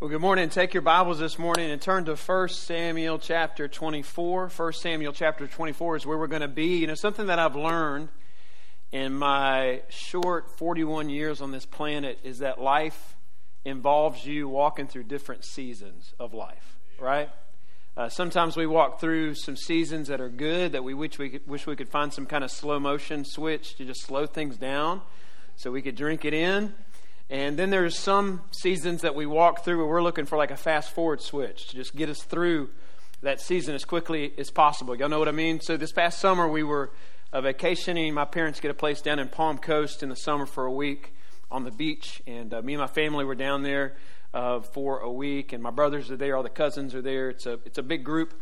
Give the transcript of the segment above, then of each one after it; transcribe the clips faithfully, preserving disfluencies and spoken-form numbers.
Well, good morning. Take your Bibles this morning and turn to First Samuel chapter twenty-four. First Samuel chapter twenty-four is where we're going to be. You know, something that I've learned in my short forty-one years on this planet is that life involves you walking through different seasons of life, right? Uh, sometimes we walk through some seasons that are good, that we wish we could, wish we could find some kind of slow motion switch to just slow things down so we could drink it in. And then there's some seasons that we walk through where we're looking for like a fast forward switch to just get us through that season as quickly as possible. Y'all know what I mean? So this past summer we were uh, vacationing. My parents get a place down in Palm Coast in the summer for a week on the beach. And uh, me and my family were down there uh, for a week. And my brothers are there. All the cousins are there. It's a, it's a big group.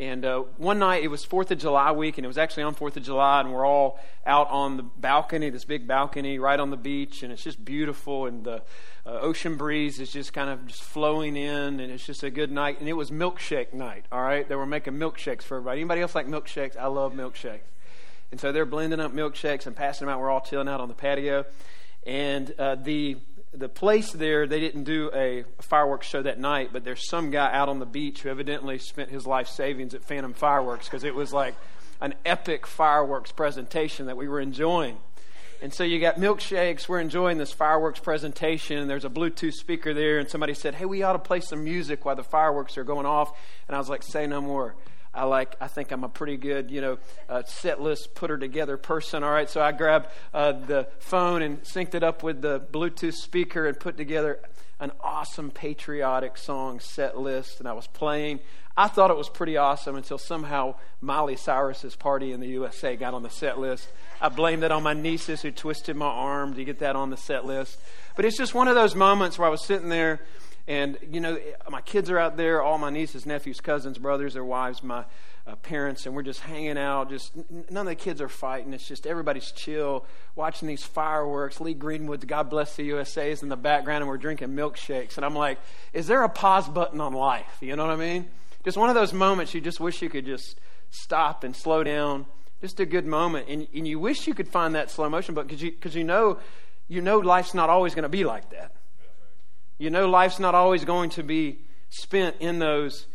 And uh, one night, it was fourth of July week, and it was actually on fourth of July, and we're all out on the balcony, this big balcony right on the beach, and it's just beautiful, and the uh, ocean breeze is just kind of just flowing in, and it's just a good night. And it was milkshake night, all right? They were making milkshakes for everybody. Anybody else like milkshakes? I love milkshakes. And so they're blending up milkshakes and passing them out. We're all chilling out on the patio. And uh, the... The place there, they didn't do a fireworks show that night, but there's some guy out on the beach who evidently spent his life savings at Phantom Fireworks, because it was like an epic fireworks presentation that we were enjoying. And so you got milkshakes, we're enjoying this fireworks presentation, and there's a Bluetooth speaker there, and somebody said, hey, we ought to play some music while the fireworks are going off. And I was like, say no more. I like. I think I'm a pretty good, you know, uh, set list putter together person. All right, so I grabbed uh, the phone and synced it up with the Bluetooth speaker and put together an awesome patriotic song set list. And I was playing. I thought it was pretty awesome until somehow Miley Cyrus's Party in the U S A got on the set list. I blamed it on my nieces who twisted my arm to get that on the set list. But it's just one of those moments where I was sitting there. And, you know, my kids are out there, all my nieces, nephews, cousins, brothers, their wives, my uh, parents, and we're just hanging out. Just none of the kids are fighting. It's just everybody's chill, watching these fireworks. Lee Greenwood's God Bless the U S A is in the background, and we're drinking milkshakes. And I'm like, is there a pause button on life? You know what I mean? Just one of those moments you just wish you could just stop and slow down. Just a good moment. And, and you wish you could find that slow motion button, because you, 'cause you know, you know life's not always going to be like that. You know, life's not always going to be spent in those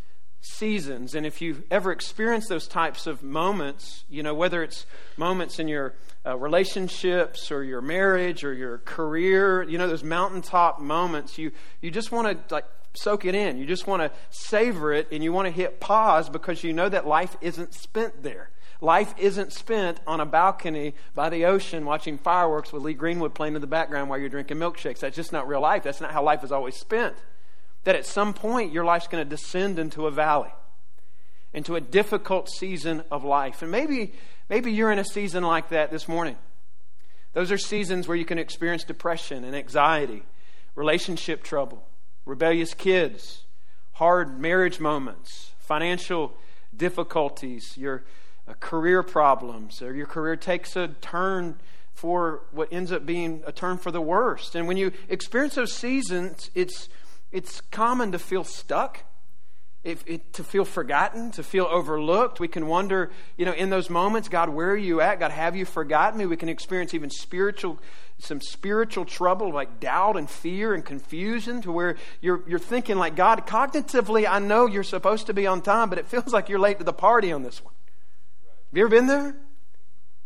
seasons. And if you've ever experienced those types of moments, you know, whether it's moments in your uh, relationships or your marriage or your career, you know, those mountaintop moments, you, you just want to like soak it in. You just want to savor it, and you want to hit pause, because you know that life isn't spent there. Life isn't spent on a balcony by the ocean watching fireworks with Lee Greenwood playing in the background while you're drinking milkshakes. That's just not real life. That's not how life is always spent. That at some point, your life's going to descend into a valley, into a difficult season of life. And maybe, maybe you're in a season like that this morning. Those are seasons where you can experience depression and anxiety, relationship trouble, rebellious kids, hard marriage moments, financial difficulties, your career problems, or your career takes a turn for what ends up being a turn for the worst. And when you experience those seasons, it's it's common to feel stuck, it, it, to feel forgotten, to feel overlooked. We can wonder, you know, in those moments, God, where are you at? God, have you forgotten me? We can experience even spiritual, some spiritual trouble like doubt and fear and confusion, to where you're you're thinking like, God, cognitively, I know you're supposed to be on time, but it feels like you're late to the party on this one. Have you ever been there? Have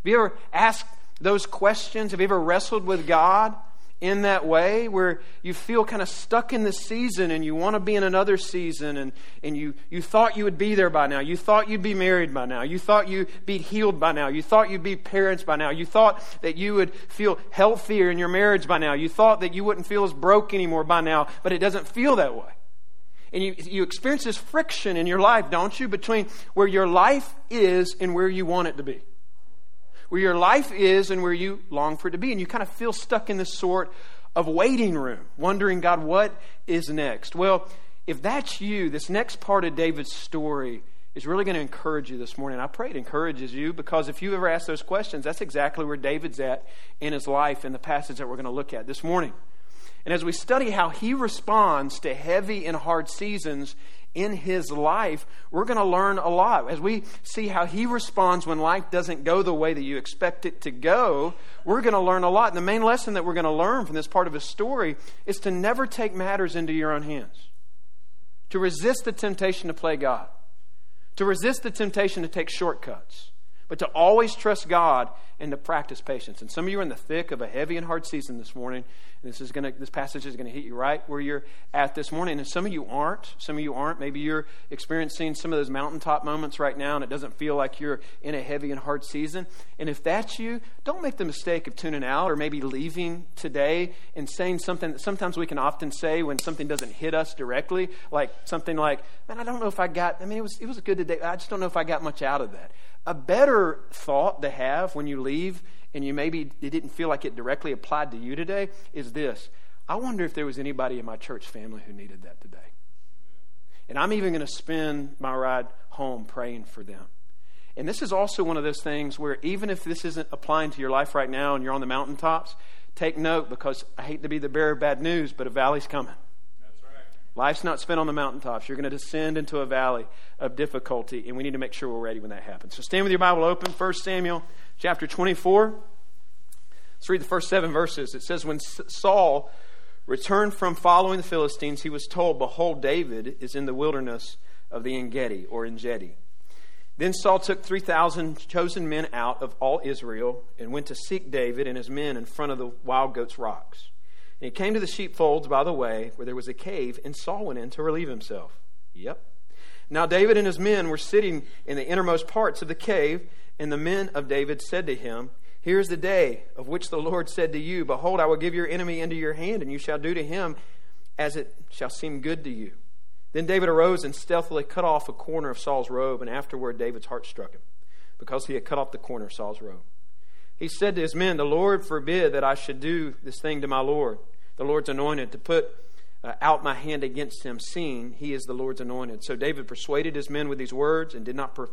you ever asked those questions? Have you ever wrestled with God in that way, where you feel kind of stuck in this season and you want to be in another season, and, and you, you thought you would be there by now. You thought you'd be married by now. You thought you'd be healed by now. You thought you'd be parents by now. You thought that you would feel healthier in your marriage by now. You thought that you wouldn't feel as broke anymore by now, but it doesn't feel that way. And you, you experience this friction in your life, don't you, between where your life is and where you want it to be. Where your life is and where you long for it to be. And you kind of feel stuck in this sort of waiting room, wondering, God, what is next? Well, if that's you, this next part of David's story is really going to encourage you this morning. I pray it encourages you, because if you ever ask those questions, that's exactly where David's at in his life in the passage that we're going to look at this morning. And as we study how he responds to heavy and hard seasons in his life, we're going to learn a lot. As we see how he responds when life doesn't go the way that you expect it to go, we're going to learn a lot. And the main lesson that we're going to learn from this part of his story is to never take matters into your own hands. to resist the temptation to play God, to resist the temptation to take shortcuts, but to always trust God and to practice patience. And some of you are in the thick of a heavy and hard season this morning, and this is going to this passage is going to hit you right where you're at this morning. And some of you aren't. Some of you aren't. Maybe you're experiencing some of those mountaintop moments right now, and it doesn't feel like you're in a heavy and hard season. And if that's you, don't make the mistake of tuning out or maybe leaving today and saying something that sometimes we can often say when something doesn't hit us directly, like something like, "Man, I don't know if I got. I mean, it was it was a good day. I just don't know if I got much out of that." A better thought to have when you leave, and you maybe it didn't feel like it directly applied to you today, is this: I wonder if there was anybody in my church family who needed that today. And I'm even going to spend my ride home praying for them. And this is also one of those things where even if this isn't applying to your life right now and you're on the mountaintops, take note, because I hate to be the bearer of bad news, but a valley's coming. Life's not spent on the mountaintops. You're going to descend into a valley of difficulty, and we need to make sure we're ready when that happens. So stand with your Bible open, First Samuel chapter twenty-four. Let's read the first seven verses. It says, "When Saul returned from following the Philistines, he was told, 'Behold, David is in the wilderness of the En Gedi,' or En Gedi. Then Saul took three thousand chosen men out of all Israel and went to seek David and his men in front of the Wild Goats Rocks. And he came to the sheepfolds by the way, where there was a cave, and Saul went in to relieve himself." Yep. "Now David and his men were sitting in the innermost parts of the cave, and the men of David said to him, 'Here is the day of which the Lord said to you, Behold, I will give your enemy into your hand, and you shall do to him as it shall seem good to you.' Then David arose and stealthily cut off a corner of Saul's robe, and afterward David's heart struck him, because he had cut off the corner of Saul's robe. He said to his men, 'The Lord forbid that I should do this thing to my Lord, the Lord's anointed, to put uh, out my hand against him, seeing he is the Lord's anointed.' So David persuaded his men with these words and did not per-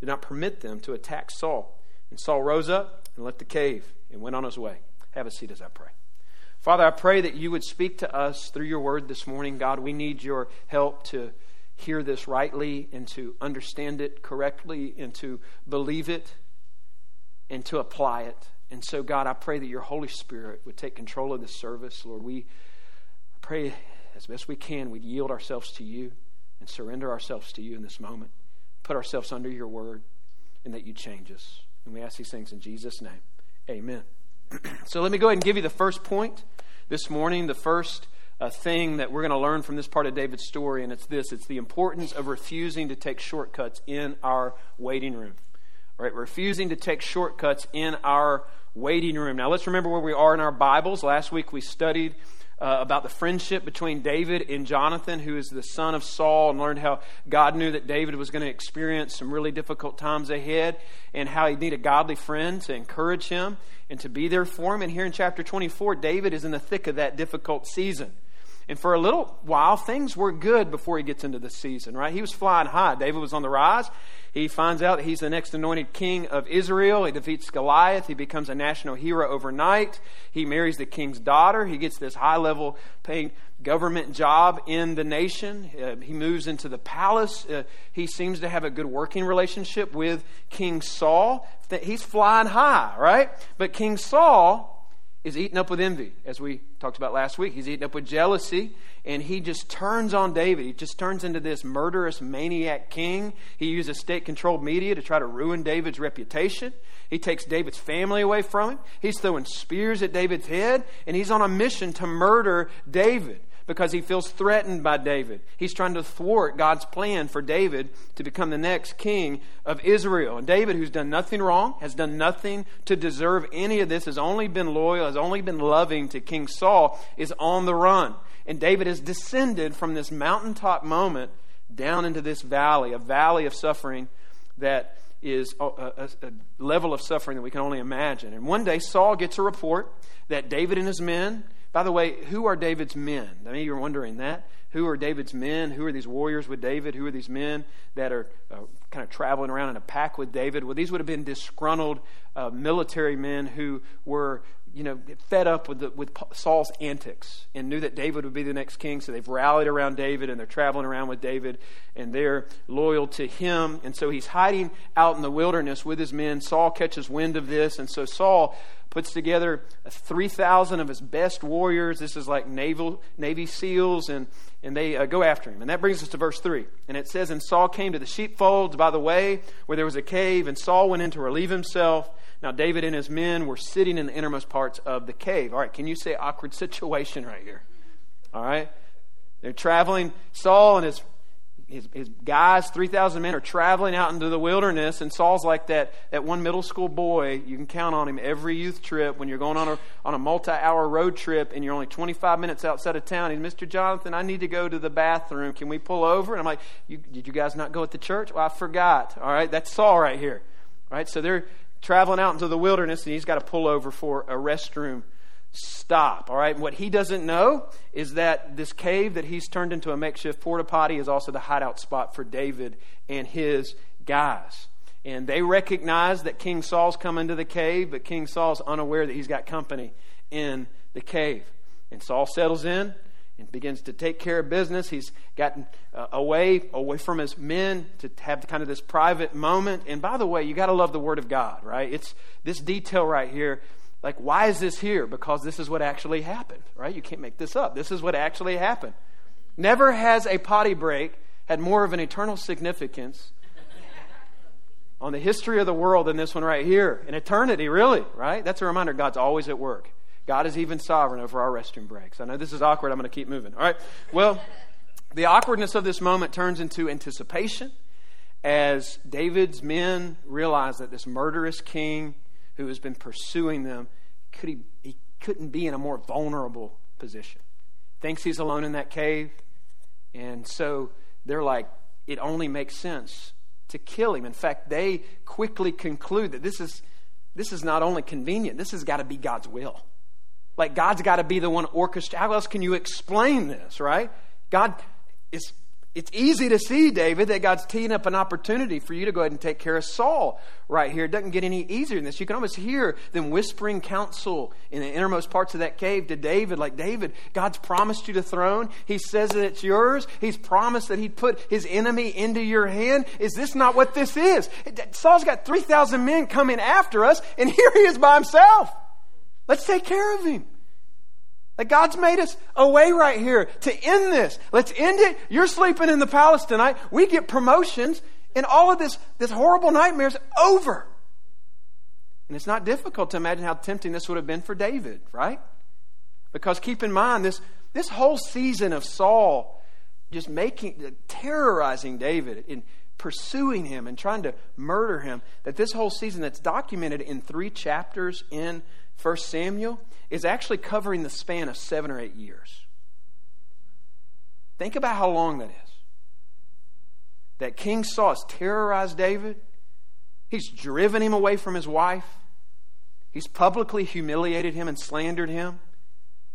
did not permit them to attack Saul. And Saul rose up and left the cave and went on his way." Have a seat as I pray. Father, I pray that you would speak to us through your word this morning. God, we need your help to hear this rightly and to understand it correctly and to believe it and to apply it. And so, God, I pray that your Holy Spirit would take control of this service. Lord, we pray as best we can we'd yield ourselves to you and surrender ourselves to you in this moment, put ourselves under your word, and that you change us. And we ask these things in Jesus' name. Amen. So let me go ahead and give you the first point this morning, the first uh, thing that we're going to learn from this part of David's story, and it's this. It's the importance of refusing to take shortcuts in our waiting room. All right, refusing to take shortcuts in our waiting room. Now let's remember where we are in our Bibles. Last week we studied uh, about the friendship between David and Jonathan, who is the son of Saul, and learned how God knew that David was going to experience some really difficult times ahead and how he'd need a godly friend to encourage him and to be there for him. And here in chapter twenty-four, David is in the thick of that difficult season. And for a little while, things were good before he gets into this season, right? He was flying high. David was on the rise. He finds out that he's the next anointed king of Israel. He defeats Goliath. He becomes a national hero overnight. He marries the king's daughter. He gets this high-level paying government job in the nation. Uh, he moves into the palace. Uh, he seems to have a good working relationship with King Saul. He's flying high, right? But King Saul is eaten up with envy, as we talked about last week. He's eaten up with jealousy, and he just turns on David. He just turns into this murderous maniac king. He uses state-controlled media to try to ruin David's reputation. He takes David's family away from him. He's throwing spears at David's head, and he's on a mission to murder David because he feels threatened by David. He's trying to thwart God's plan for David to become the next king of Israel. And David, who's done nothing wrong, has done nothing to deserve any of this, has only been loyal, has only been loving to King Saul, is on the run. And David has descended from this mountaintop moment down into this valley, a valley of suffering that is a, a, a level of suffering that we can only imagine. And one day Saul gets a report that David and his men... By the way, who are David's men? I mean, you're wondering that. Who are David's men? Who are these warriors with David? Who are these men that are uh, kind of traveling around in a pack with David? Well, these would have been disgruntled uh, military men who were, you know, fed up with the, with Saul's antics and knew that David would be the next king. So they've rallied around David, and they're traveling around with David, and they're loyal to him. And so he's hiding out in the wilderness with his men. Saul catches wind of this, and so Saul puts together three thousand of his best warriors. This is like naval Navy SEALs and and they uh, go after him. And that brings us to verse three. And it says, and Saul came to the sheepfolds by the way where there was a cave, and Saul went in to relieve himself. Now David and his men were sitting in the innermost parts of the cave. All right, can you say awkward situation right here? All right. They're traveling. Saul and his his, his guys, three thousand men, are traveling out into the wilderness. And Saul's like that, that one middle school boy. You can count on him every youth trip when you're going on a, on a multi-hour road trip and you're only twenty-five minutes outside of town. He's, Mister Jonathan, I need to go to the bathroom. Can we pull over? And I'm like, you, did you guys not go at the church? Well, I forgot. All right, that's Saul right here. All right, so they're traveling out into the wilderness, and he's got to pull over for a restroom stop. All right. And what he doesn't know is that this cave that he's turned into a makeshift porta potty is also the hideout spot for David and his guys. And they recognize that King Saul's come into the cave, but King Saul's unaware that he's got company in the cave. And Saul settles in and begins to take care of business. He's gotten uh, away away from his men to have kind of this private moment. And by the way, you got to love the Word of God, right? It's this detail right here. Like, why is this here? Because this is what actually happened, right? You can't make this up. This is what actually happened. Never has a potty break had more of an eternal significance on the history of the world than this one right here. In eternity, really, right? That's a reminder God's always at work. God is even sovereign over our restroom breaks. I know this is awkward. I'm going to keep moving. All right. Well, the awkwardness of this moment turns into anticipation as David's men realize that this murderous king who has been pursuing them, could he, he couldn't be in a more vulnerable position. Thinks he's alone in that cave. And so they're like, it only makes sense to kill him. In fact, they quickly conclude that this is, this is not only convenient, this has got to be God's will. Like, God's got to be the one orchestrating. How else can you explain this, right? God is... It's easy to see, David, that God's teeing up an opportunity for you to go ahead and take care of Saul right here. It doesn't get any easier than this. You can almost hear them whispering counsel in the innermost parts of that cave to David. Like, David, God's promised you the throne. He says that it's yours. He's promised that he'd put his enemy into your hand. Is this not what this is? Saul's got three thousand men coming after us, and here he is by himself. Let's take care of him. Like, God's made us a way right here to end this. Let's end it. You're sleeping in the palace tonight. We get promotions, and all of this, this horrible nightmare is over. And it's not difficult to imagine how tempting this would have been for David, right? Because keep in mind, this, this whole season of Saul just making, terrorizing David and pursuing him and trying to murder him, that this whole season that's documented in three chapters in First Samuel is actually covering the span of seven or eight years. Think about how long that is. That King Saul has terrorized David. He's driven him away from his wife. He's publicly humiliated him and slandered him.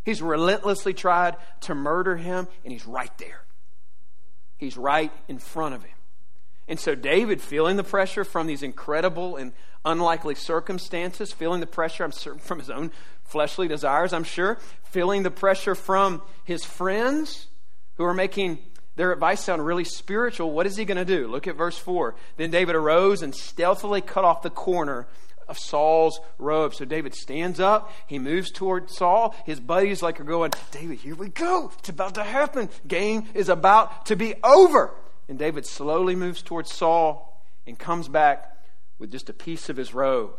He's relentlessly tried to murder him, and he's right there. He's right in front of him. And so David, feeling the pressure from these incredible and unlikely circumstances, feeling the pressure I'm certain, from his own fleshly desires, I'm sure, feeling the pressure from his friends who are making their advice sound really spiritual, what is he going to do? Look at verse four. Then David arose and stealthily cut off the corner of Saul's robe. So David stands up. He moves toward Saul. His buddies like are going, David, here we go. It's about to happen. Game is about to be over. And David slowly moves towards Saul and comes back with just a piece of his robe.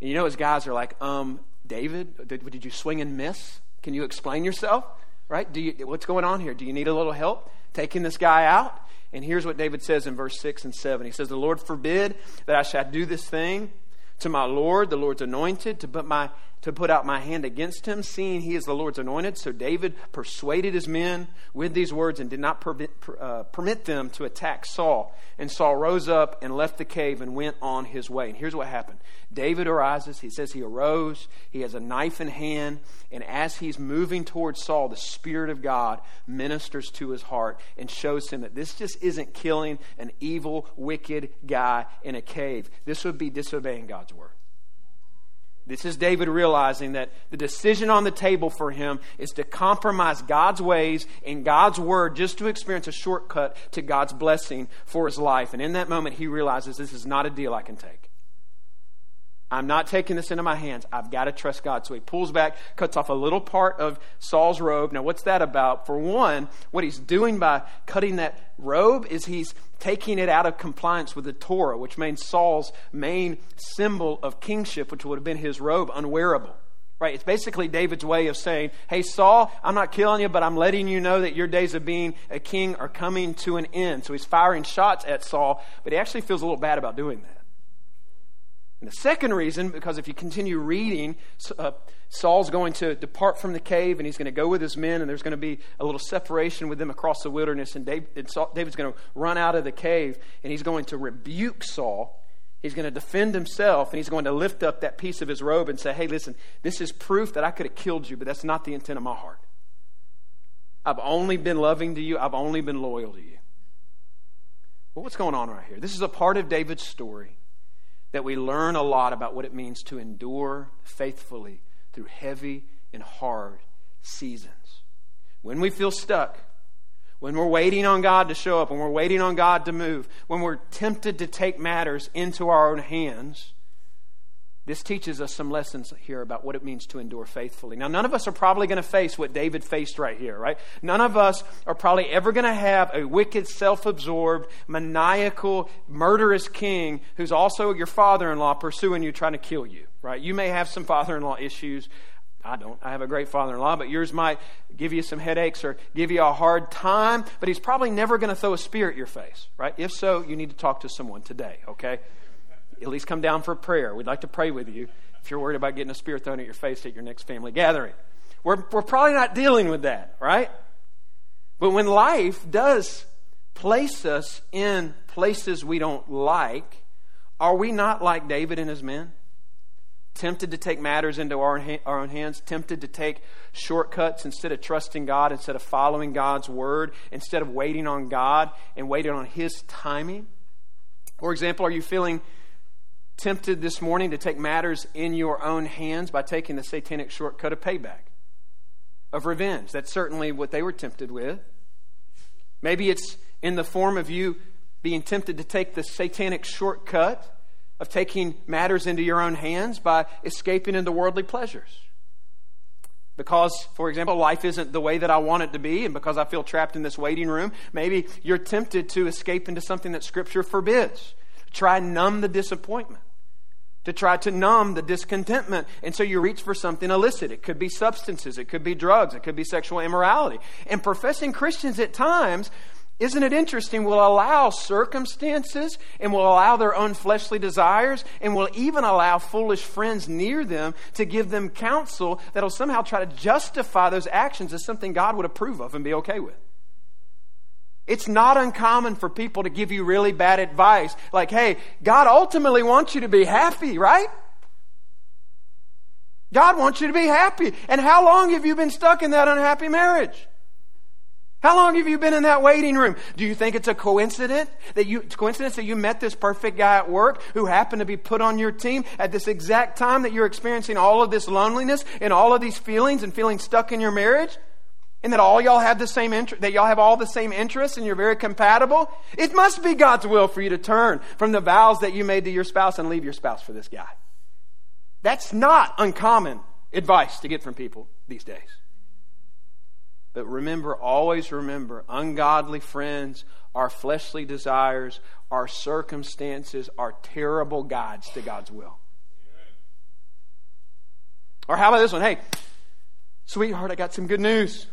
And you know his guys are like, um, David, did, did you swing and miss? Can you explain yourself? Right? Do you, what's going on here? Do you need a little help taking this guy out? And here's what David says in verse six and seven. He says, the Lord forbid that I should do this thing to my Lord, the Lord's anointed, to put my to put out my hand against him, seeing he is the Lord's anointed. So David persuaded his men with these words and did not permit, uh, permit them to attack Saul. And Saul rose up and left the cave and went on his way. And here's what happened. David arises. He says he arose. He has a knife in hand. And as he's moving towards Saul, the Spirit of God ministers to his heart and shows him that this just isn't killing an evil, wicked guy in a cave. This would be disobeying God's word. This is David realizing that the decision on the table for him is to compromise God's ways and God's word just to experience a shortcut to God's blessing for his life. And in that moment, he realizes this is not a deal I can take. I'm not taking this into my hands. I've got to trust God. So he pulls back, cuts off a little part of Saul's robe. Now, what's that about? For one, what he's doing by cutting that robe is he's taking it out of compliance with the Torah, which made Saul's main symbol of kingship, which would have been his robe, unwearable. Right? It's basically David's way of saying, hey, Saul, I'm not killing you, but I'm letting you know that your days of being a king are coming to an end. So he's firing shots at Saul, but he actually feels a little bad about doing that. And the second reason, because if you continue reading, uh, Saul's going to depart from the cave and he's going to go with his men, and there's going to be a little separation with them across the wilderness, and David, and Saul, David's going to run out of the cave and he's going to rebuke Saul. He's going to defend himself, and he's going to lift up that piece of his robe and say, hey, listen, this is proof that I could have killed you, but that's not the intent of my heart. I've only been loving to you. I've only been loyal to you. Well, what's going on right here? This is a part of David's story that we learn a lot about what it means to endure faithfully through heavy and hard seasons. When we feel stuck, when we're waiting on God to show up, when we're waiting on God to move, when we're tempted to take matters into our own hands, this teaches us some lessons here about what it means to endure faithfully. Now, none of us are probably going to face what David faced right here, right? None of us are probably ever going to have a wicked, self-absorbed, maniacal, murderous king who's also your father-in-law pursuing you, trying to kill you, right? You may have some father-in-law issues. I don't. I have a great father-in-law, but yours might give you some headaches or give you a hard time, but he's probably never going to throw a spear at your face, right? If so, you need to talk to someone today, okay? At least come down for prayer. We'd like to pray with you if you're worried about getting a spear thrown at your face at your next family gathering. We're, we're probably not dealing with that, right? But when life does place us in places we don't like, are we not like David and his men? Tempted to take matters into our, our own hands, tempted to take shortcuts instead of trusting God, instead of following God's word, instead of waiting on God and waiting on his timing? For example, are you feeling tempted this morning to take matters in your own hands by taking the satanic shortcut of payback, of revenge? That's certainly what they were tempted with. Maybe it's in the form of you being tempted to take the satanic shortcut of taking matters into your own hands by escaping into worldly pleasures. Because, for example, life isn't the way that I want it to be, and because I feel trapped in this waiting room, maybe you're tempted to escape into something that Scripture forbids. Try numb the disappointment. To try to numb the discontentment. And so you reach for something illicit. It could be substances. It could be drugs. It could be sexual immorality. And professing Christians at times, isn't it interesting, will allow circumstances and will allow their own fleshly desires and will even allow foolish friends near them to give them counsel that will somehow try to justify those actions as something God would approve of and be okay with. It's not uncommon for people to give you really bad advice. Like, hey, God ultimately wants you to be happy, right? God wants you to be happy. And how long have you been stuck in that unhappy marriage? How long have you been in that waiting room? Do you think it's a coincidence that you coincidence that you met this perfect guy at work who happened to be put on your team at this exact time that you're experiencing all of this loneliness and all of these feelings and feeling stuck in your marriage? And that all y'all have the same interest, that y'all have all the same interests and you're very compatible? It must be God's will for you to turn from the vows that you made to your spouse and leave your spouse for this guy. That's not uncommon advice to get from people these days. But remember, always remember, ungodly friends, our fleshly desires, our circumstances are terrible guides to God's will. Or how about this one? Hey, sweetheart, I got some good news.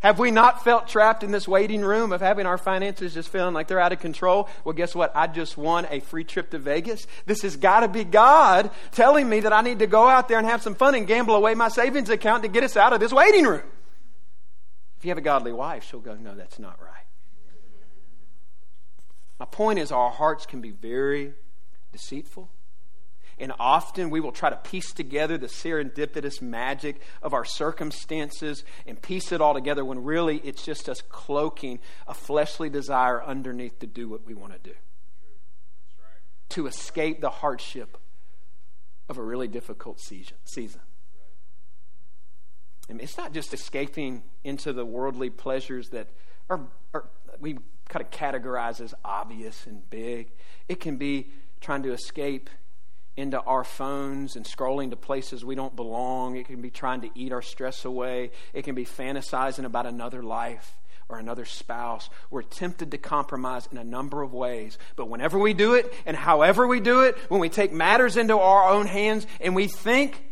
Have we not felt trapped in this waiting room of having our finances just feeling like they're out of control? Well, guess what? I just won a free trip to Vegas. This has got to be God telling me that I need to go out there and have some fun and gamble away my savings account to get us out of this waiting room. If you have a godly wife, she'll go, no, that's not right. My point is, our hearts can be very deceitful. And often we will try to piece together the serendipitous magic of our circumstances and piece it all together when really it's just us cloaking a fleshly desire underneath to do what we want to do. That's right. To escape the hardship of a really difficult season. season. Right. I mean, it's not just escaping into the worldly pleasures that are, are we kind of categorize as obvious and big. It can be trying to escape into our phones and scrolling to places we don't belong. It can be trying to eat our stress away. It can be fantasizing about another life or another spouse. We're tempted to compromise in a number of ways. But whenever we do it and however we do it, when we take matters into our own hands and we think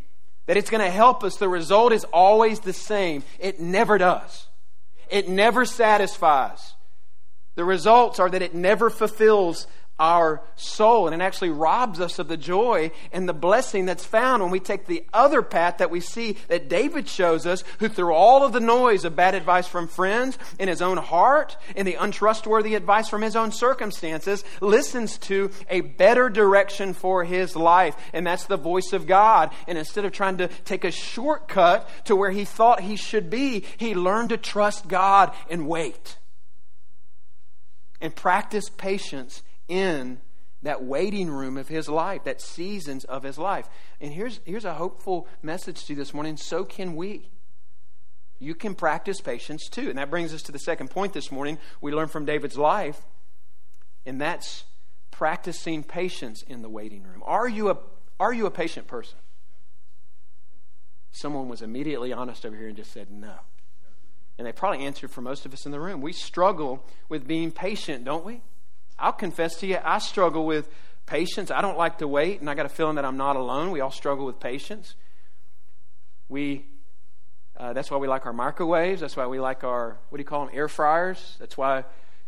that it's going to help us, the result is always the same. It never does. It never satisfies. The results are that it never fulfills our soul, and it actually robs us of the joy and the blessing that's found when we take the other path that we see that David shows us, who through all of the noise of bad advice from friends, in his own heart, and the untrustworthy advice from his own circumstances, listens to a better direction for his life, and that's the voice of God. And instead of trying to take a shortcut to where he thought he should be, he learned to trust God and wait and practice patience in that waiting room of his life, that seasons of his life. And here's here's a hopeful message to you this morning. So can we. You can practice patience too. And that brings us to the second point this morning we learned from David's life, and that's practicing patience in the waiting room. Are you a are you a patient person? Someone was immediately honest over here and just said no. And they probably answered for most of us in the room. We struggle with being patient, don't we? I'll confess to you, I struggle with patience. I don't like to wait, and I got a feeling that I'm not alone. We all struggle with patience. We, uh, that's why we like our microwaves. That's why we like our, what do you call them, air fryers. That's why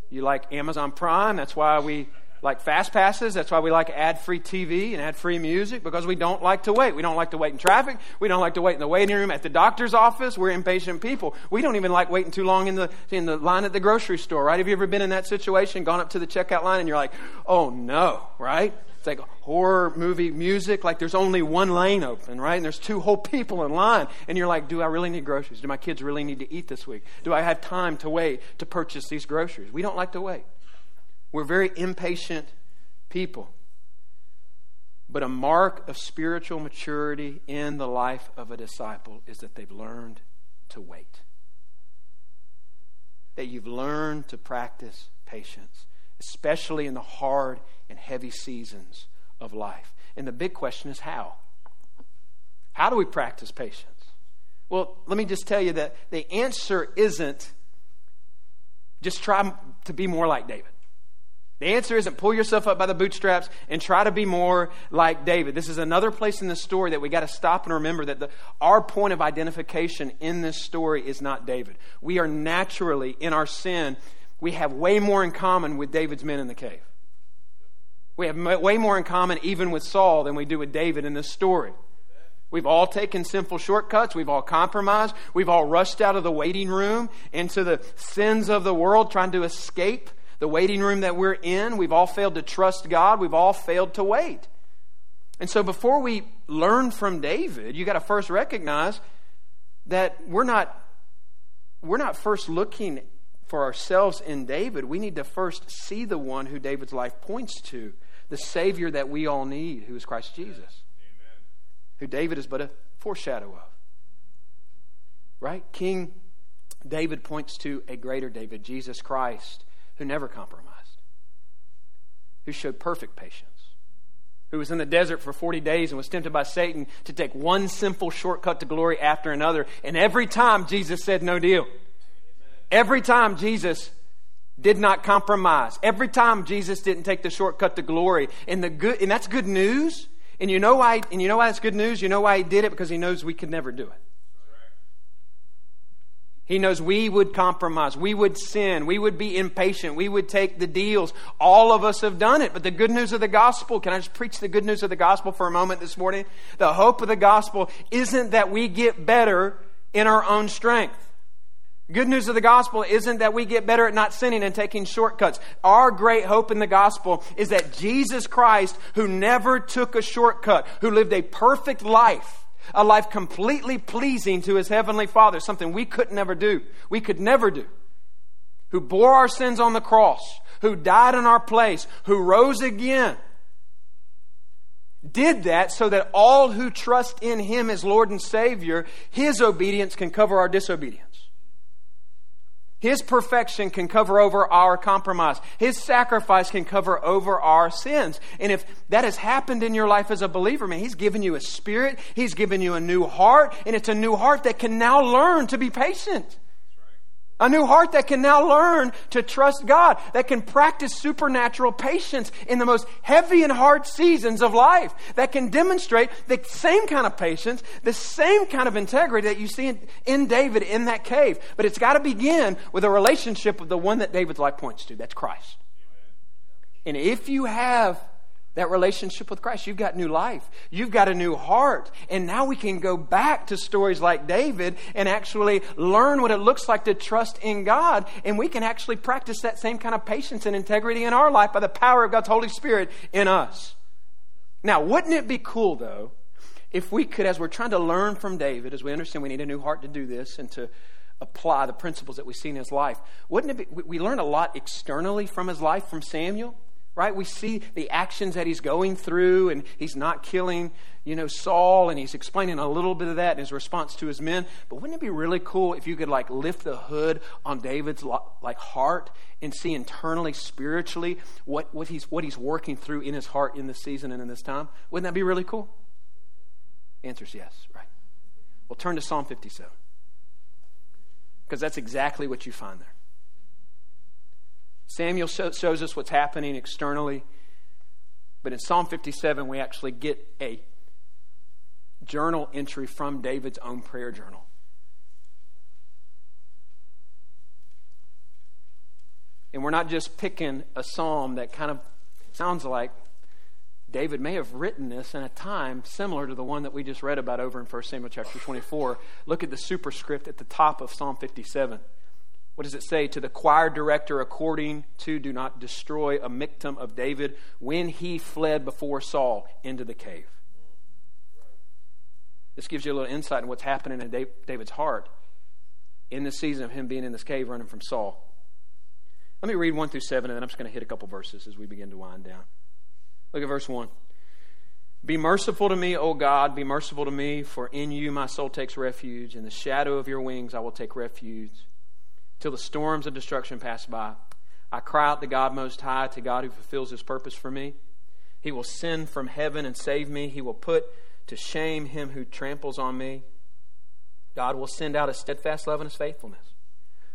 you like Amazon Prime. That's why we like fast passes. That's why we like ad-free T V and ad-free music, because we don't like to wait. We don't like to wait in traffic. We don't like to wait in the waiting room at the doctor's office. We're impatient people. We don't even like waiting too long in the in the line at the grocery store, right? Have you ever been in that situation, gone up to the checkout line, and you're like, oh no, right? It's like horror movie music, like there's only one lane open, right? And there's two whole people in line. And you're like, do I really need groceries? Do my kids really need to eat this week? Do I have time to wait to purchase these groceries? We don't like to wait. We're very impatient people. But a mark of spiritual maturity in the life of a disciple is that they've learned to wait. That you've learned to practice patience, especially in the hard and heavy seasons of life. And the big question is how? How do we practice patience? Well, let me just tell you that the answer isn't just try to be more like David. The answer isn't pull yourself up by the bootstraps and try to be more like David. This is another place in the story that we got to stop and remember that the, our point of identification in this story is not David. We are naturally, in our sin, we have way more in common with David's men in the cave. We have way more in common even with Saul than we do with David in this story. We've all taken sinful shortcuts. We've all compromised. We've all rushed out of the waiting room into the sins of the world, trying to escape the waiting room that we're in. We've all failed to trust God. We've all failed to wait. And so before we learn from David, you got to first recognize that we're not, we're not first looking for ourselves in David. We need to first see the one who David's life points to, the Savior that we all need, who is Christ Jesus. Amen. Who David is but a foreshadow of. Right? King David points to a greater David, Jesus Christ, who never compromised, who showed perfect patience, who was in the desert for forty days and was tempted by Satan to take one simple shortcut to glory after another. And every time Jesus said no deal. Amen. Every time Jesus did not compromise. Every time Jesus didn't take the shortcut to glory. And the good, and that's good news. And you know why, and you know why it's good news? You know why he did it? Because he knows we could never do it. He knows we would compromise, we would sin, we would be impatient, we would take the deals. All of us have done it. But the good news of the gospel, can I just preach the good news of the gospel for a moment this morning? The hope of the gospel isn't that we get better in our own strength. Good news of the gospel isn't that we get better at not sinning and taking shortcuts. Our great hope in the gospel is that Jesus Christ, who never took a shortcut, who lived a perfect life, a life completely pleasing to his heavenly Father, something we could never do, we could never do, who bore our sins on the cross, who died in our place, who rose again, did that so that all who trust in him as Lord and Savior, his obedience can cover our disobedience. His perfection can cover over our compromise. His sacrifice can cover over our sins. And if that has happened in your life as a believer, man, He's given you a spirit. He's given you a new heart. And it's a new heart that can now learn to be patient. Right. A new heart that can now learn to trust God, that can practice supernatural patience in the most heavy and hard seasons of life, that can demonstrate the same kind of patience, the same kind of integrity that you see in, in David in that cave. But it's got to begin with a relationship with the one that David's life points to. That's Christ. Amen. And if you have that relationship with Christ, you've got new life. You've got a new heart. And now we can go back to stories like David and actually learn what it looks like to trust in God. And we can actually practice that same kind of patience and integrity in our life by the power of God's Holy Spirit in us. Now, wouldn't it be cool, though, if we could, as we're trying to learn from David, as we understand we need a new heart to do this and to apply the principles that we see in his life, wouldn't it be, we learn a lot externally from his life, from Samuel. Right? We see the actions that he's going through, and he's not killing, you know, Saul, and he's explaining a little bit of that in his response to his men. But wouldn't it be really cool if you could like lift the hood on David's like heart and see internally, spiritually, what, what he's what he's working through in his heart in this season and in this time? Wouldn't that be really cool? The answer is yes, right? Well, turn to Psalm fifty-seven, because that's exactly what you find there. Samuel shows us what's happening externally. But in Psalm fifty-seven, we actually get a journal entry from David's own prayer journal. And we're not just picking a psalm that kind of sounds like David may have written this in a time similar to the one that we just read about over in First Samuel chapter twenty-four. Look at the superscript at the top of Psalm fifty-seven. What does it say? To the choir director, according to, do not destroy a miktam of David when he fled before Saul into the cave. This gives you a little insight in what's happening in David's heart in the season of him being in this cave running from Saul. Let me read one through seven, and then I'm just going to hit a couple verses as we begin to wind down. Look at verse one. Be merciful to me, O God, be merciful to me, for in you my soul takes refuge. In the shadow of your wings I will take refuge. Till the storms of destruction pass by. I cry out to God Most High, to God who fulfills His purpose for me. He will send from heaven and save me. He will put to shame him who tramples on me. God will send out His steadfast love and His faithfulness.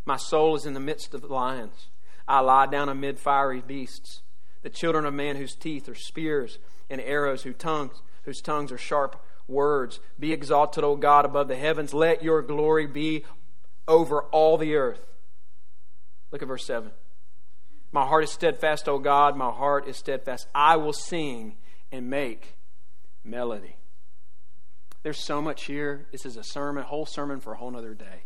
My soul is in the midst of the lions. I lie down amid fiery beasts, the children of man whose teeth are spears and arrows, whose tongues, whose tongues are sharp words. Be exalted, O God, above the heavens. Let your glory be over all the earth. Look at verse seven. My heart is steadfast, O God, my heart is steadfast. I will sing and make melody. There's so much here. This is a sermon, whole sermon for a whole other day.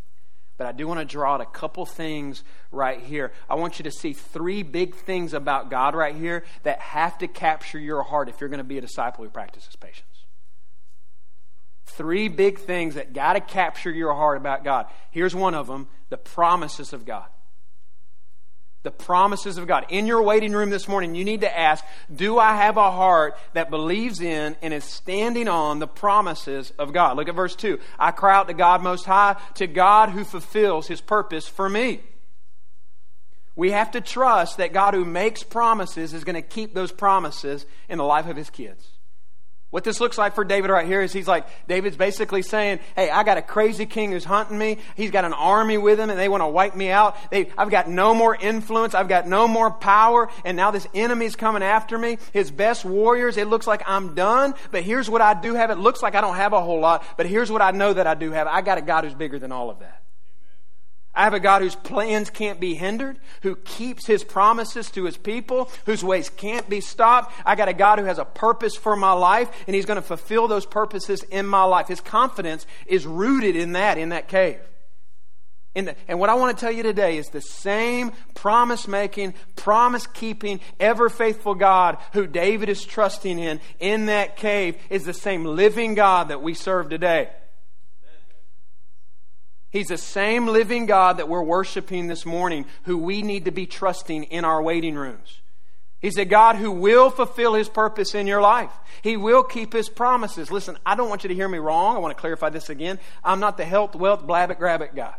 But I do want to draw out a couple things right here. I want you to see three big things about God right here that have to capture your heart if you're going to be a disciple who practices patience. Three big things that got to capture your heart about God. Here's one of them, the promises of God. The promises of God. In your waiting room this morning, you need to ask, do I have a heart that believes in and is standing on the promises of God? Look at verse two. I cry out to God Most High, to God who fulfills His purpose for me. We have to trust that God who makes promises is going to keep those promises in the life of His kids. What this looks like for David right here is he's like, David's basically saying, hey, I got a crazy king who's hunting me. He's got an army with him and they want to wipe me out. They, I've got no more influence. I've got no more power. And now this enemy's coming after me. His best warriors, it looks like I'm done. But here's what I do have. It looks like I don't have a whole lot. But here's what I know that I do have. I got a God who's bigger than all of that. I have a God whose plans can't be hindered, who keeps His promises to His people, whose ways can't be stopped. I got a God who has a purpose for my life, and He's going to fulfill those purposes in my life. His confidence is rooted in that, in that cave. In the, and what I want to tell you today is the same promise-making, promise-keeping, ever-faithful God who David is trusting in, in that cave, is the same living God that we serve today. He's the same living God that we're worshiping this morning, who we need to be trusting in our waiting rooms. He's a God who will fulfill His purpose in your life. He will keep His promises. Listen, I don't want you to hear me wrong. I want to clarify this again. I'm not the health, wealth, blab it, grab it guy.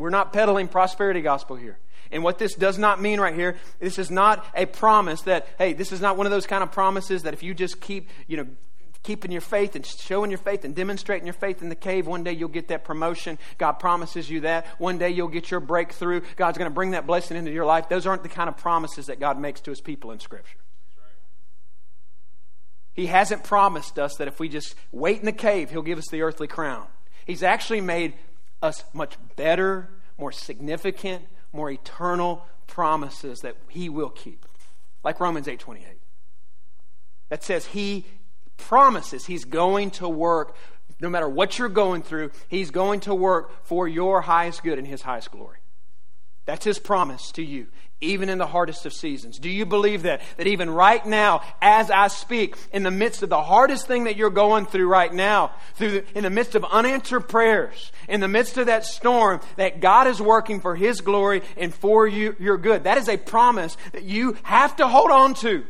We're not peddling prosperity gospel here. And what this does not mean right here, this is not a promise that, hey, this is not one of those kind of promises that if you just keep, you know, keeping your faith and showing your faith and demonstrating your faith in the cave, one day you'll get that promotion. God promises you that. One day you'll get your breakthrough. God's going to bring that blessing into your life. Those aren't the kind of promises that God makes to His people in Scripture. He hasn't promised us that if we just wait in the cave, He'll give us the earthly crown. He's actually made us much better, more significant, more eternal promises that He will keep. Like Romans eight twenty-eight. That says He promises He's going to work, no matter what you're going through, He's going to work for your highest good and His highest glory. That's His promise to you, even in the hardest of seasons. Do you believe that? That even right now, as I speak, in the midst of the hardest thing that you're going through right now, through the, in the midst of unanswered prayers, in the midst of that storm, that God is working for His glory and for you, your good. That is a promise that you have to hold on to.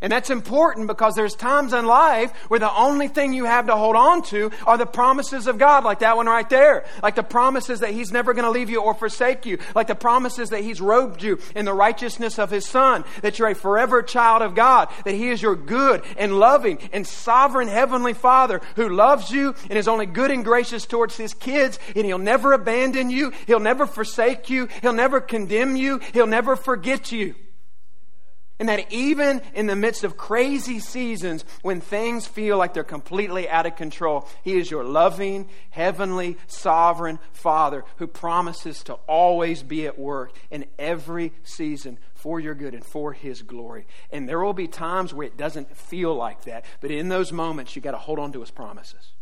And that's important because there's times in life where the only thing you have to hold on to are the promises of God, like that one right there. Like the promises that He's never going to leave you or forsake you. Like the promises that He's robed you in the righteousness of His Son. That you're a forever child of God. That He is your good and loving and sovereign Heavenly Father who loves you and is only good and gracious towards His kids. And He'll never abandon you. He'll never forsake you. He'll never condemn you. He'll never forget you. And that even in the midst of crazy seasons, when things feel like they're completely out of control, He is your loving, heavenly, sovereign Father who promises to always be at work in every season for your good and for His glory. And there will be times where it doesn't feel like that. But in those moments, you've got to hold on to His promises.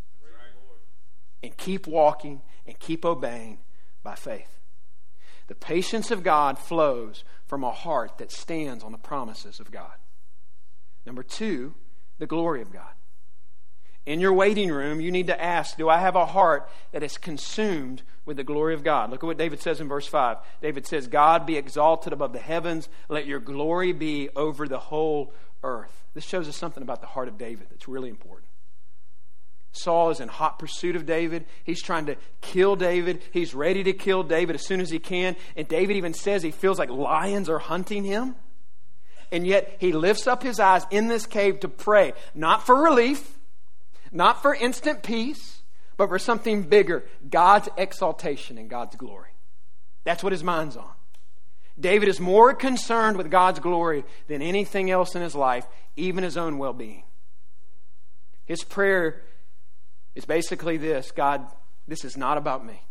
And keep walking and keep obeying by faith. The patience of God flows from a heart that stands on the promises of God. Number two, the glory of God. In your waiting room, you need to ask, do I have a heart that is consumed with the glory of God? Look at what David says in verse five. David says, God be exalted above the heavens. Let your glory be over the whole earth. This shows us something about the heart of David that's really important. Saul is in hot pursuit of David. He's trying to kill David. He's ready to kill David as soon as he can. And David even says he feels like lions are hunting him. And yet he lifts up his eyes in this cave to pray. Not for relief. Not for instant peace. But for something bigger. God's exaltation and God's glory. That's what his mind's on. David is more concerned with God's glory than anything else in his life. Even his own well-being. His prayer is basically this: God, this is not about me.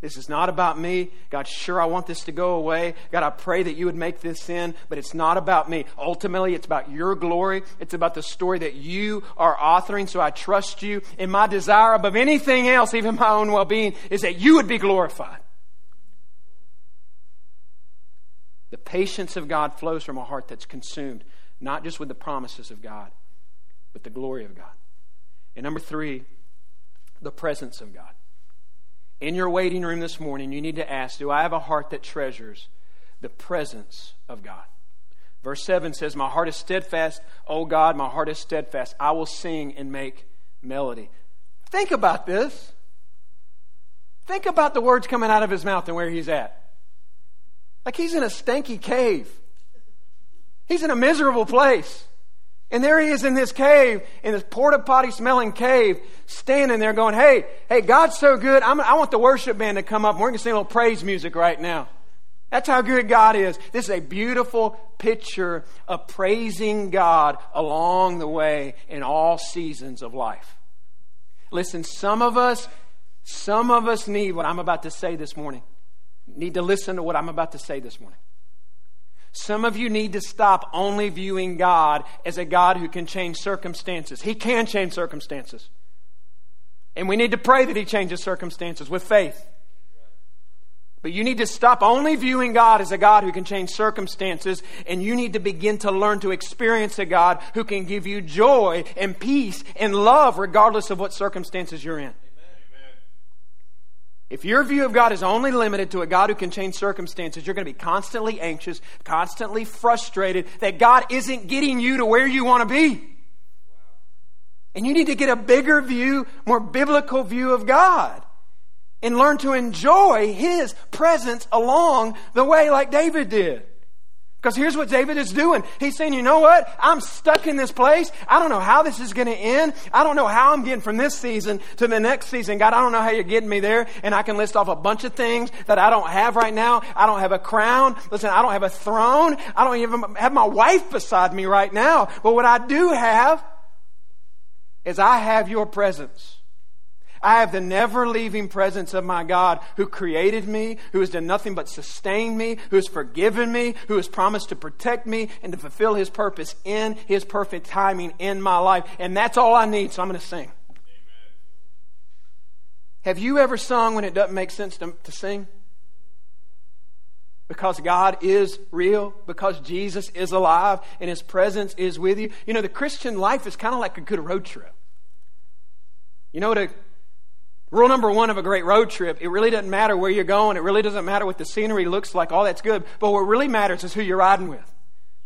This is not about me. God, sure, I want this to go away. God, I pray that you would make this sin, but it's not about me. Ultimately, it's about your glory. It's about the story that you are authoring, so I trust you. And my desire above anything else, even my own well-being, is that you would be glorified. The patience of God flows from a heart that's consumed, not just with the promises of God, but the glory of God. And number three, the presence of God. In your waiting room this morning, you need to ask, do I have a heart that treasures the presence of God? Verse seven says, my heart is steadfast. O God, my heart is steadfast. I will sing and make melody. Think about this. Think about the words coming out of his mouth and where he's at. Like he's in a stinky cave. He's in a miserable place. And there he is in this cave, in this porta potty smelling cave, standing there going, hey, hey, God's so good. I'm, I want the worship band to come up. We're going to sing a little praise music right now. That's how good God is. This is a beautiful picture of praising God along the way in all seasons of life. Listen, some of us, some of us need what I'm about to say this morning. Need to listen to what I'm about to say this morning. Some of you need to stop only viewing God as a God who can change circumstances. He can change circumstances. And we need to pray that He changes circumstances with faith. But you need to stop only viewing God as a God who can change circumstances, and you need to begin to learn to experience a God who can give you joy and peace and love regardless of what circumstances you're in. If your view of God is only limited to a God who can change circumstances, you're going to be constantly anxious, constantly frustrated that God isn't getting you to where you want to be. And you need to get a bigger view, more biblical view of God. and learn to enjoy His presence along the way like David did. Because here's what David is doing. He's saying, you know what? I'm stuck in this place. I don't know how this is going to end. I don't know how I'm getting from this season to the next season. God, I don't know how you're getting me there. And I can list off a bunch of things that I don't have right now. I don't have a crown. Listen, I don't have a throne. I don't even have my wife beside me right now. But what I do have is I have your presence. I have the never-leaving presence of my God who created me, who has done nothing but sustain me, who has forgiven me, who has promised to protect me and to fulfill His purpose in His perfect timing in my life. And that's all I need, so I'm going to sing. Amen. Have you ever sung when it doesn't make sense to, to sing? Because God is real, because Jesus is alive, and His presence is with you. You know, the Christian life is kind of like a good road trip. You know what a... Rule number one of a great road trip, it really doesn't matter where you're going. It really doesn't matter what the scenery looks like. All that's good. But what really matters is who you're riding with.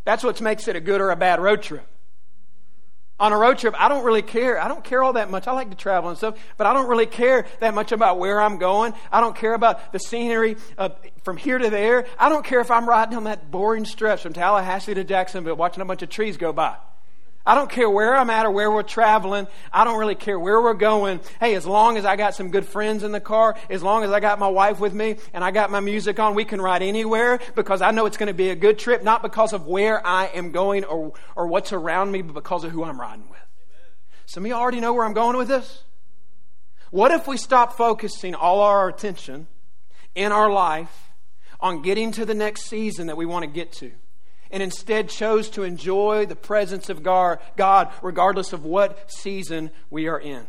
That's what makes it a good or a bad road trip. On a road trip, I don't really care. I don't care all that much. I like to travel and stuff, but I don't really care that much about where I'm going. I don't care about the scenery uh, from here to there. I don't care if I'm riding on that boring stretch from Tallahassee to Jacksonville watching a bunch of trees go by. I don't care where I'm at or where we're traveling. I don't really care where we're going. Hey, as long as I got some good friends in the car, as long as I got my wife with me and I got my music on, we can ride anywhere because I know it's going to be a good trip, not because of where I am going or, or what's around me, but because of who I'm riding with. Amen. Some of you already know where I'm going with this. What if we stop focusing all our attention in our life on getting to the next season that we want to get to? And instead chose to enjoy the presence of God regardless of what season we are in.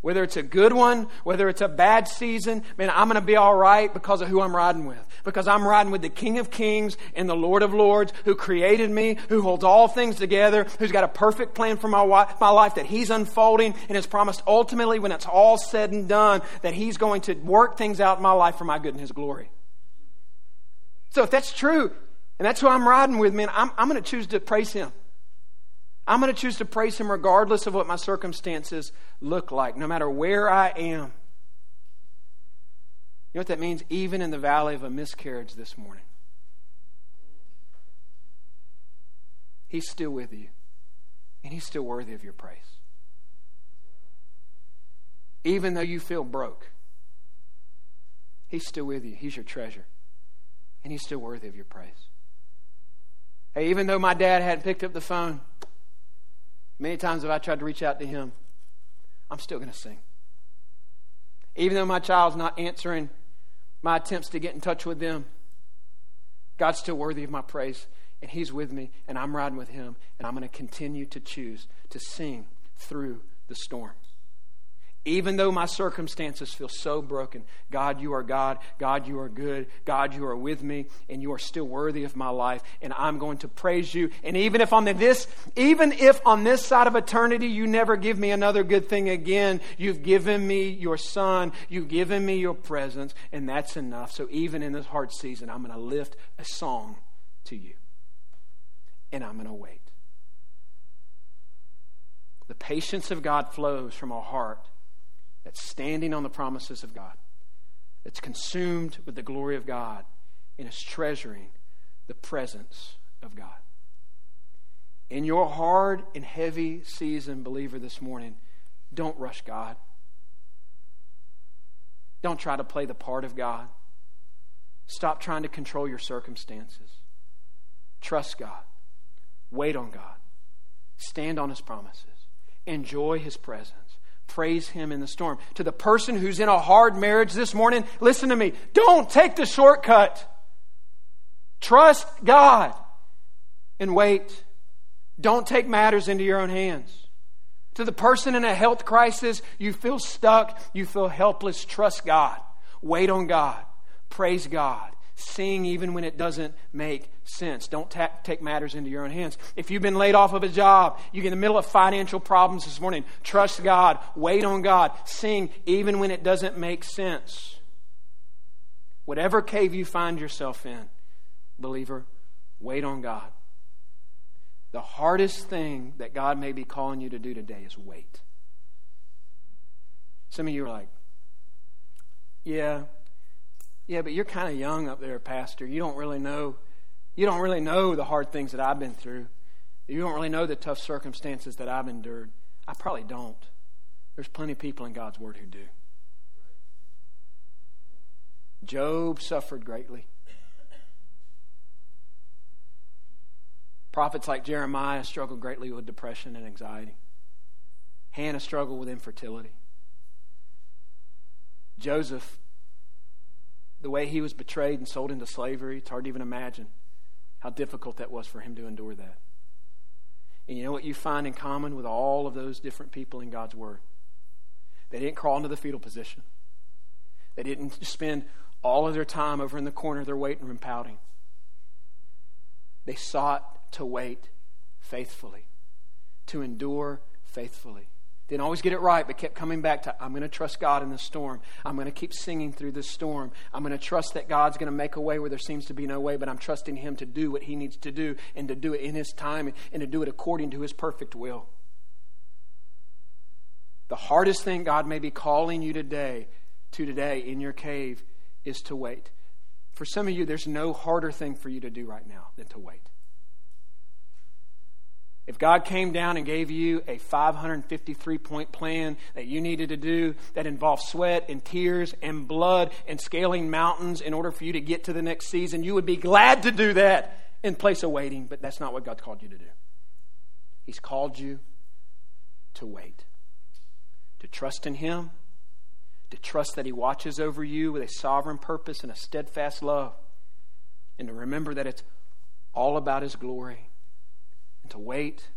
Whether it's a good one, whether it's a bad season, man, I'm going to be all right because of who I'm riding with. Because I'm riding with the King of Kings and the Lord of Lords who created me, who holds all things together, who's got a perfect plan for my wife, my life that He's unfolding and has promised ultimately when it's all said and done that He's going to work things out in my life for my good and His glory. So if that's true, and that's who I'm riding with, man, I'm, I'm going to choose to praise Him. I'm going to choose to praise Him regardless of what my circumstances look like, no matter where I am. You know what that means? Even in the valley of a miscarriage this morning, He's still with you, and He's still worthy of your praise. Even though you feel broke, He's still with you. He's your treasure, and He's still worthy of your praise. Hey, even though my dad hadn't picked up the phone, many times have I tried to reach out to him, I'm still going to sing. Even though my child's not answering my attempts to get in touch with them, God's still worthy of my praise, and He's with me, and I'm riding with Him, and I'm going to continue to choose to sing through the storm. Even though my circumstances feel so broken, God, You are God. God, You are good. God, You are with me, and You are still worthy of my life, and I'm going to praise You. And even if on this, even if on this side of eternity, You never give me another good thing again, You've given me Your Son. You've given me Your presence, and that's enough. So even in this hard season, I'm going to lift a song to You, and I'm going to wait. The patience of God flows from a heart that's standing on the promises of God, that's consumed with the glory of God, and is treasuring the presence of God. In your hard and heavy season, believer, this morning, don't rush God. Don't try to play the part of God. Stop trying to control your circumstances. Trust God. Wait on God. Stand on His promises. Enjoy His presence. Praise Him in the storm. To the person who's in a hard marriage this morning, listen to me. Don't take the shortcut. Trust God and wait. Don't take matters into your own hands. To the person in a health crisis, you feel stuck, you feel helpless. Trust God. Wait on God. Praise God. Sing even when it doesn't make sense. Don't ta- take matters into your own hands. If you've been laid off of a job, you're in the middle of financial problems this morning, trust God. Wait on God. Sing even when it doesn't make sense. Whatever cave you find yourself in, believer, wait on God. The hardest thing that God may be calling you to do today is wait. Some of you are like, Yeah. Yeah, but you're kind of young up there, Pastor. You don't really know. You don't really know the hard things that I've been through. You don't really know the tough circumstances that I've endured. I probably don't. There's plenty of people in God's Word who do. Job suffered greatly. Prophets like Jeremiah struggled greatly with depression and anxiety. Hannah struggled with infertility. Joseph, the way he was betrayed and sold into slavery, it's hard to even imagine how difficult that was for him to endure that. And you know what you find in common with all of those different people in God's Word? They didn't crawl into the fetal position. They didn't spend all of their time over in the corner of their waiting room pouting. They sought to wait faithfully, to endure faithfully. Didn't always get it right, but kept coming back to, I'm going to trust God in the storm. I'm going to keep singing through this storm. I'm going to trust that God's going to make a way where there seems to be no way, but I'm trusting Him to do what He needs to do, and to do it in His time, and to do it according to His perfect will. The hardest thing God may be calling you today, to today in your cave, is to wait. For some of you, there's no harder thing for you to do right now than to wait. If God came down and gave you a five hundred fifty-three point plan that you needed to do that involved sweat and tears and blood and scaling mountains in order for you to get to the next season, you would be glad to do that in place of waiting, but that's not what God called you to do. He's called you to wait, to trust in Him, to trust that He watches over you with a sovereign purpose and a steadfast love, and to remember that it's all about His glory, to wait,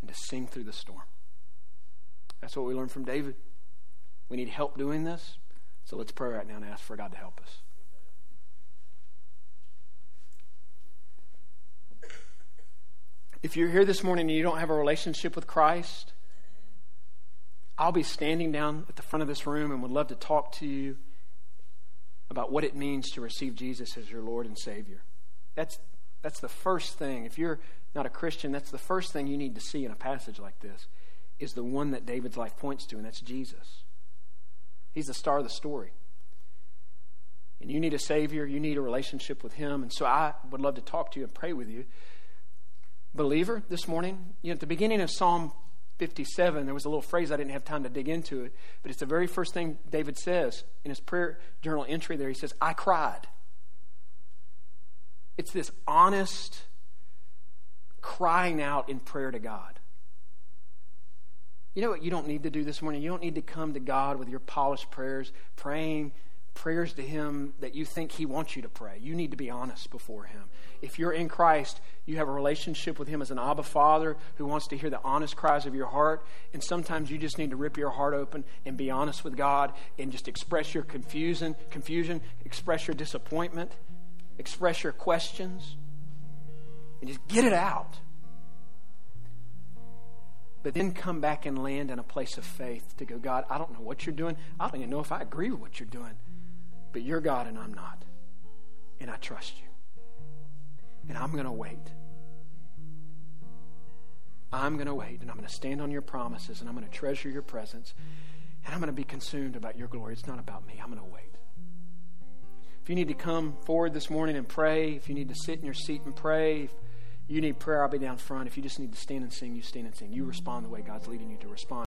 and to sing through the storm. That's what we learned from David. We need help doing this, so let's pray right now and ask for God to help us. If you're here this morning and you don't have a relationship with Christ, I'll be standing down at the front of this room and would love to talk to you about what it means to receive Jesus as your Lord and Savior. That's That's the first thing. If you're not a Christian, that's the first thing you need to see in a passage like this, is the one that David's life points to, and that's Jesus. He's the star of the story. And you need a Savior. You need a relationship with Him. And so I would love to talk to you and pray with you. Believer, this morning, you know, at the beginning of Psalm fifty-seven, there was a little phrase, I didn't have time to dig into it, but it's the very first thing David says in his prayer journal entry there. He says, I cried. It's this honest crying out in prayer to God. You know what you don't need to do this morning? You don't need to come to God with your polished prayers, praying prayers to Him that you think He wants you to pray. You need to be honest before Him. If you're in Christ, you have a relationship with Him as an Abba Father who wants to hear the honest cries of your heart. And sometimes you just need to rip your heart open and be honest with God and just express your confusion, confusion, express your disappointment, express your questions, and just get it out. But then come back and land in a place of faith to go, God, I don't know what you're doing. I don't even know if I agree with what you're doing, but you're God and I'm not. And I trust you. And I'm going to wait. I'm going to wait, and I'm going to stand on your promises, and I'm going to treasure your presence, and I'm going to be consumed about your glory. It's not about me. I'm going to wait. If you need to come forward this morning and pray, if you need to sit in your seat and pray, if you need prayer, I'll be down front. If you just need to stand and sing, you stand and sing. You respond the way God's leading you to respond.